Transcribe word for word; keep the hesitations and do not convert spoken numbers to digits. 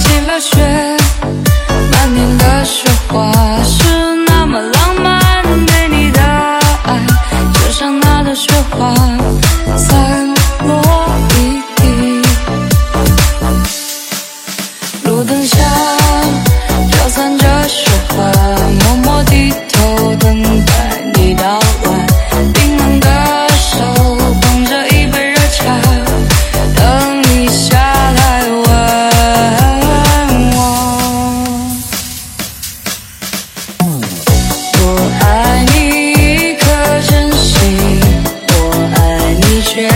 起了雪，满天的雪花是那么浪漫，对你的爱就像那朵雪花散落一地。路灯下飘散着雪花，默默低头等待你到来，冰冷的手捧着一杯热茶，等你下来吻我。我爱你一颗真心，我爱你却啊。